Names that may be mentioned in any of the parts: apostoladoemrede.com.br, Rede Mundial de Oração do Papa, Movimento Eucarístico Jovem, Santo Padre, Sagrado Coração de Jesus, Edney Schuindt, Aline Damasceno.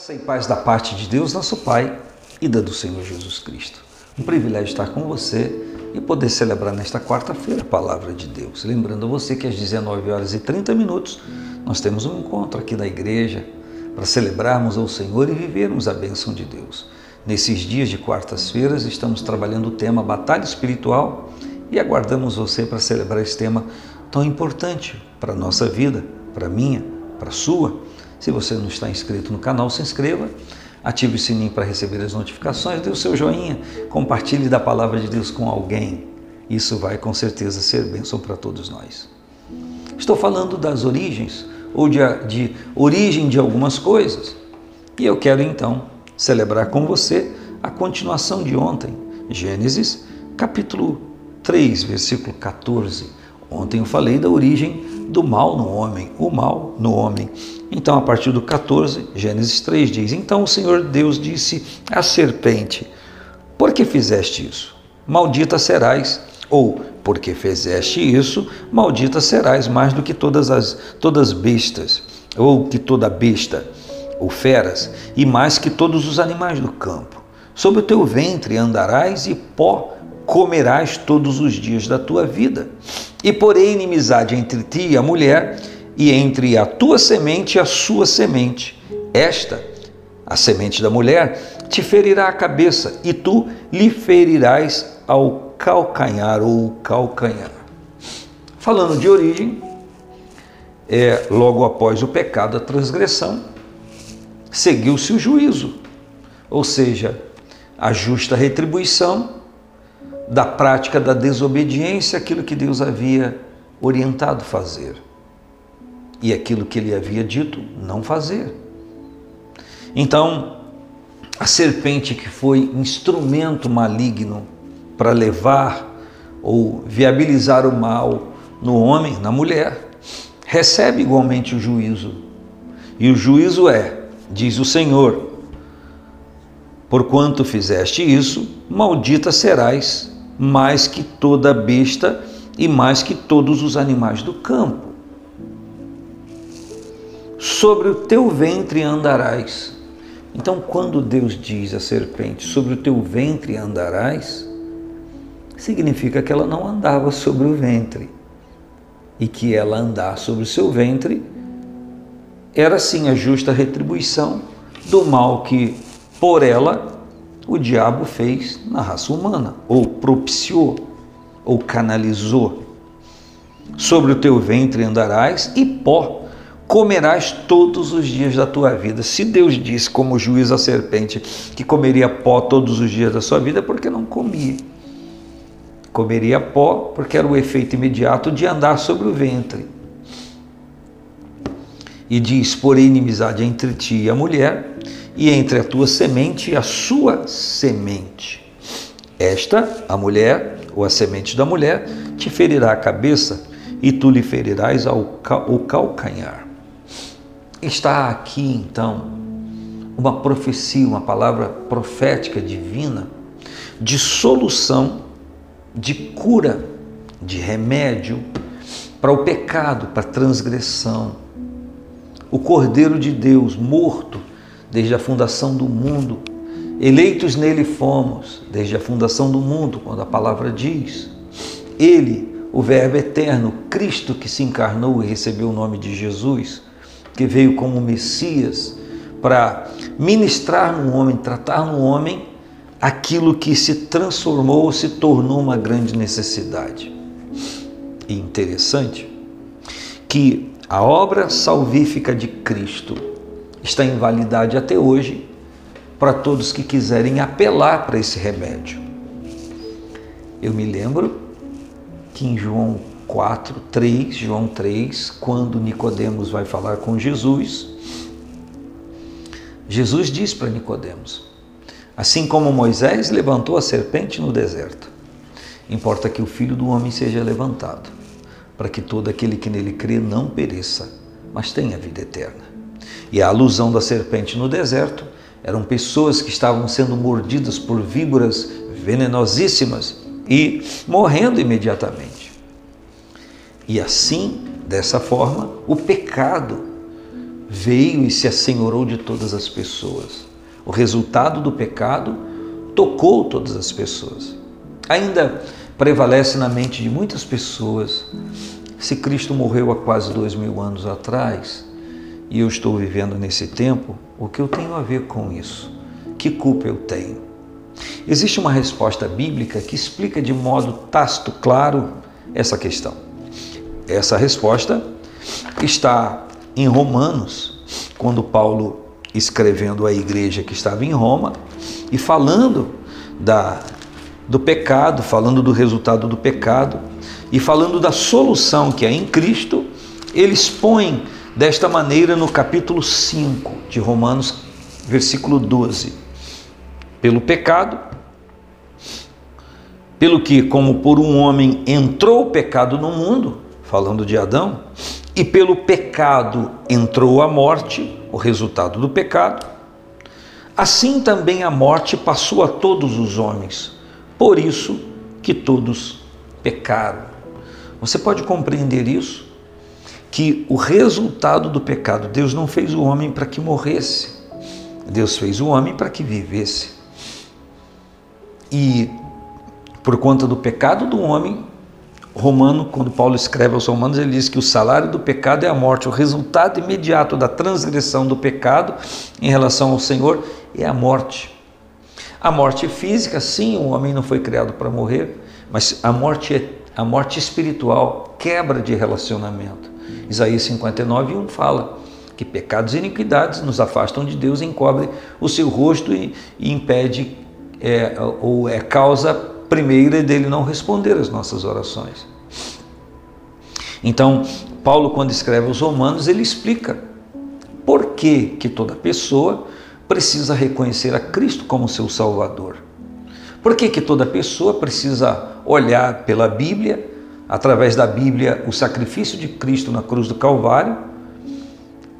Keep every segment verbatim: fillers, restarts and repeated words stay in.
Graça e paz da parte de Deus, nosso Pai, e da do Senhor Jesus Cristo. Um privilégio estar com você e poder celebrar nesta quarta-feira a Palavra de Deus. Lembrando você que às dezenove horas e trinta minutos nós temos um encontro aqui na igreja para celebrarmos ao Senhor e vivermos a bênção de Deus. Nesses dias de quartas-feiras estamos trabalhando o tema Batalha Espiritual e aguardamos você para celebrar esse tema tão importante para a nossa vida, para a minha, para a sua. Se você não está inscrito no canal, se inscreva, ative o sininho para receber as notificações, dê o seu joinha, compartilhe da palavra de Deus com alguém. Isso vai com certeza ser bênção para todos nós. Estou falando das origens, ou de, de origem de algumas coisas. E eu quero então celebrar com você a continuação de ontem, Gênesis capítulo três, versículo quatorze. Ontem eu falei da origem do mal no homem, o mal no homem. Então, a partir do quatorze, Gênesis três diz: Então o Senhor Deus disse à serpente: Por que fizeste isso? Maldita serás. Ou, porque fizeste isso, maldita serás mais do que todas as todas bestas, ou que toda besta, ou feras, e mais que todos os animais do campo. Sobre o teu ventre andarás e pó comerás todos os dias da tua vida. E porém inimizade entre ti e a mulher, e entre a tua semente e a sua semente. Esta, a semente da mulher, te ferirá a cabeça, e tu lhe ferirás ao calcanhar ou calcanhar. Falando de origem, é, logo após o pecado, a transgressão, seguiu-se o juízo, ou seja, a justa retribuição da prática da desobediência àquilo que Deus havia orientado fazer. E aquilo que ele havia dito não fazer. Então, a serpente, que foi instrumento maligno para levar ou viabilizar o mal no homem, na mulher, recebe igualmente o juízo. E o juízo é, diz o Senhor: Porquanto fizeste isso, maldita serás mais que toda besta e mais que todos os animais do campo. Sobre o teu ventre andarás. Então, quando Deus diz à serpente, sobre o teu ventre andarás, significa que ela não andava sobre o ventre. E que ela andar sobre o seu ventre era sim a justa retribuição do mal que, por ela, o diabo fez na raça humana, ou propiciou, ou canalizou. Sobre o teu ventre andarás e pó comerás todos os dias da tua vida. Se Deus disse como juiz à serpente que comeria pó todos os dias da sua vida, é porque não comia. Comeria pó porque era o efeito imediato de andar sobre o ventre. E diz: porém inimizade entre ti e a mulher, e entre a tua semente e a sua semente. Esta, a mulher, ou a semente da mulher, te ferirá a cabeça, e tu lhe ferirás ao calcanhar. Está aqui então uma profecia, uma palavra profética divina de solução, de cura, de remédio para o pecado, para a transgressão. O Cordeiro de Deus, morto desde a fundação do mundo, eleitos nele fomos desde a fundação do mundo, quando a palavra diz, ele, o Verbo Eterno, Cristo, que se encarnou e recebeu o nome de Jesus, que veio como Messias para ministrar no homem, tratar no homem aquilo que se transformou, se tornou uma grande necessidade. E interessante que a obra salvífica de Cristo está em validade até hoje para todos que quiserem apelar para esse remédio. Eu me lembro que em João quatro, três, João três, quando Nicodemos vai falar com Jesus, Jesus diz para Nicodemos: assim como Moisés levantou a serpente no deserto, importa que o Filho do Homem seja levantado, para que todo aquele que nele crê não pereça, mas tenha vida eterna. E a alusão da serpente no deserto eram pessoas que estavam sendo mordidas por víboras venenosíssimas e morrendo imediatamente. E assim, dessa forma, o pecado veio e se assenhorou de todas as pessoas. O resultado do pecado tocou todas as pessoas. Ainda prevalece na mente de muitas pessoas: se Cristo morreu há quase dois mil anos atrás e eu estou vivendo nesse tempo, o que eu tenho a ver com isso? Que culpa eu tenho? Existe uma resposta bíblica que explica de modo tácito, claro, essa questão. Essa resposta está em Romanos, quando Paulo, escrevendo à igreja que estava em Roma e falando da, do pecado, falando do resultado do pecado e falando da solução que é em Cristo, ele expõe desta maneira no capítulo cinco de Romanos, versículo doze. Pelo pecado, pelo que, como por um homem entrou o pecado no mundo, falando de Adão, e pelo pecado entrou a morte, o resultado do pecado, assim também a morte passou a todos os homens, por isso que todos pecaram. Você pode compreender isso? Que o resultado do pecado, Deus não fez o homem para que morresse, Deus fez o homem para que vivesse. E por conta do pecado do homem, Romano, quando Paulo escreve aos Romanos, ele diz que o salário do pecado é a morte. O resultado imediato da transgressão do pecado em relação ao Senhor é a morte. A morte física, sim, o homem não foi criado para morrer, mas a morte, a morte espiritual, quebra de relacionamento. Isaías cinquenta e nove, um fala que pecados e iniquidades nos afastam de Deus, encobre o seu rosto e, e impede, é, ou é causa primeira dele não responder às nossas orações. Então, Paulo, quando escreve aos Romanos, ele explica por que que toda pessoa precisa reconhecer a Cristo como seu Salvador. Por que que toda pessoa precisa olhar pela Bíblia, através da Bíblia, o sacrifício de Cristo na cruz do Calvário,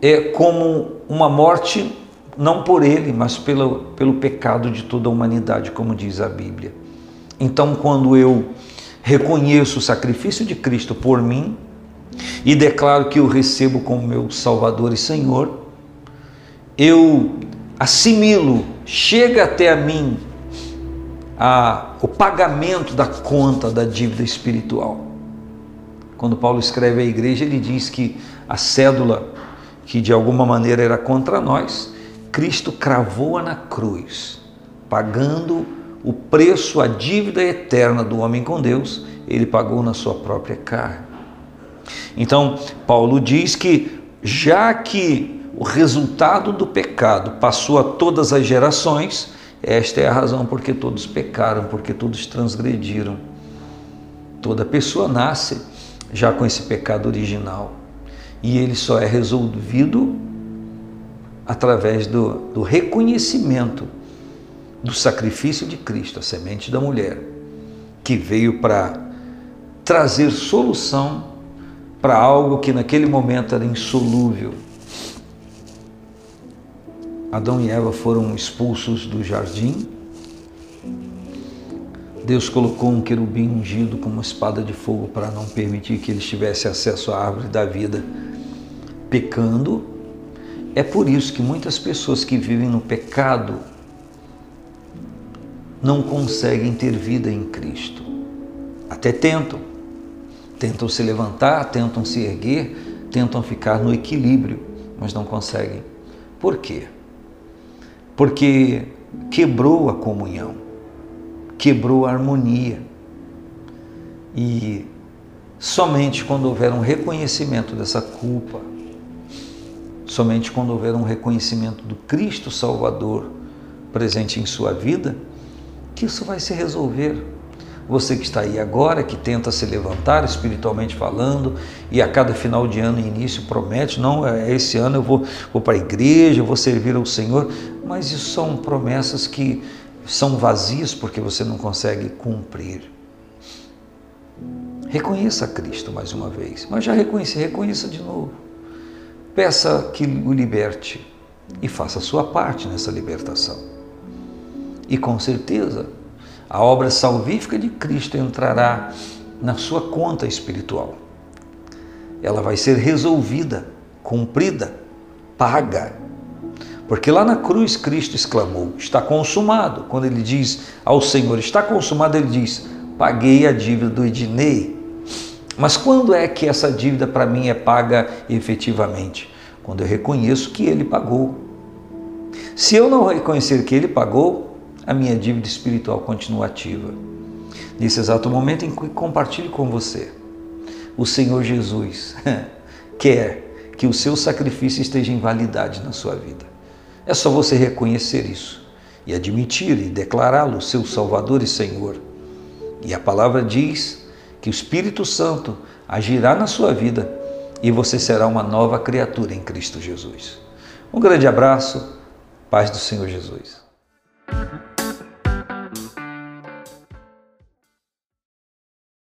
é como uma morte, não por ele, mas pelo, pelo pecado de toda a humanidade, como diz a Bíblia. Então, quando eu reconheço o sacrifício de Cristo por mim e declaro que o recebo como meu Salvador e Senhor, eu assimilo, chega até a mim a, o pagamento da conta da dívida espiritual. Quando Paulo escreve à igreja, ele diz que a cédula, que de alguma maneira era contra nós, Cristo cravou-a na cruz, pagando o preço, a dívida eterna do homem com Deus, ele pagou na sua própria carne. Então, Paulo diz que, já que o resultado do pecado passou a todas as gerações, esta é a razão porque todos pecaram, porque todos transgrediram. Toda pessoa nasce já com esse pecado original. E ele só é resolvido através do, do reconhecimento do sacrifício de Cristo, a semente da mulher, que veio para trazer solução para algo que naquele momento era insolúvel. Adão e Eva foram expulsos do jardim. Deus colocou um querubim ungido com uma espada de fogo para não permitir que eles tivessem acesso à árvore da vida, pecando. É por isso que muitas pessoas que vivem no pecado não conseguem ter vida em Cristo. Até tentam. Tentam se levantar, tentam se erguer, tentam ficar no equilíbrio, mas não conseguem. Por quê? Porque quebrou a comunhão, quebrou a harmonia. E somente quando houver um reconhecimento dessa culpa, somente quando houver um reconhecimento do Cristo Salvador presente em sua vida, que isso vai se resolver. Você que está aí agora, que tenta se levantar espiritualmente falando, e a cada final de ano e início promete, não, esse ano eu vou, vou para a igreja, eu vou servir ao Senhor, mas isso são promessas que são vazias porque você não consegue cumprir. Reconheça a Cristo mais uma vez, mas já reconhece, reconheça de novo. Peça que o liberte e faça a sua parte nessa libertação. E com certeza, a obra salvífica de Cristo entrará na sua conta espiritual. Ela vai ser resolvida, cumprida, paga. Porque lá na cruz Cristo exclamou, está consumado. Quando ele diz ao Senhor, está consumado, ele diz, paguei a dívida do Edney. Mas quando é que essa dívida para mim é paga efetivamente? Quando eu reconheço que ele pagou. Se eu não reconhecer que ele pagou, a minha dívida espiritual continua ativa. Nesse exato momento em que compartilho com você, o Senhor Jesus quer que o seu sacrifício esteja em validade na sua vida. É só você reconhecer isso e admitir e declará-lo seu Salvador e Senhor. E a palavra diz que o Espírito Santo agirá na sua vida e você será uma nova criatura em Cristo Jesus. Um grande abraço, paz do Senhor Jesus.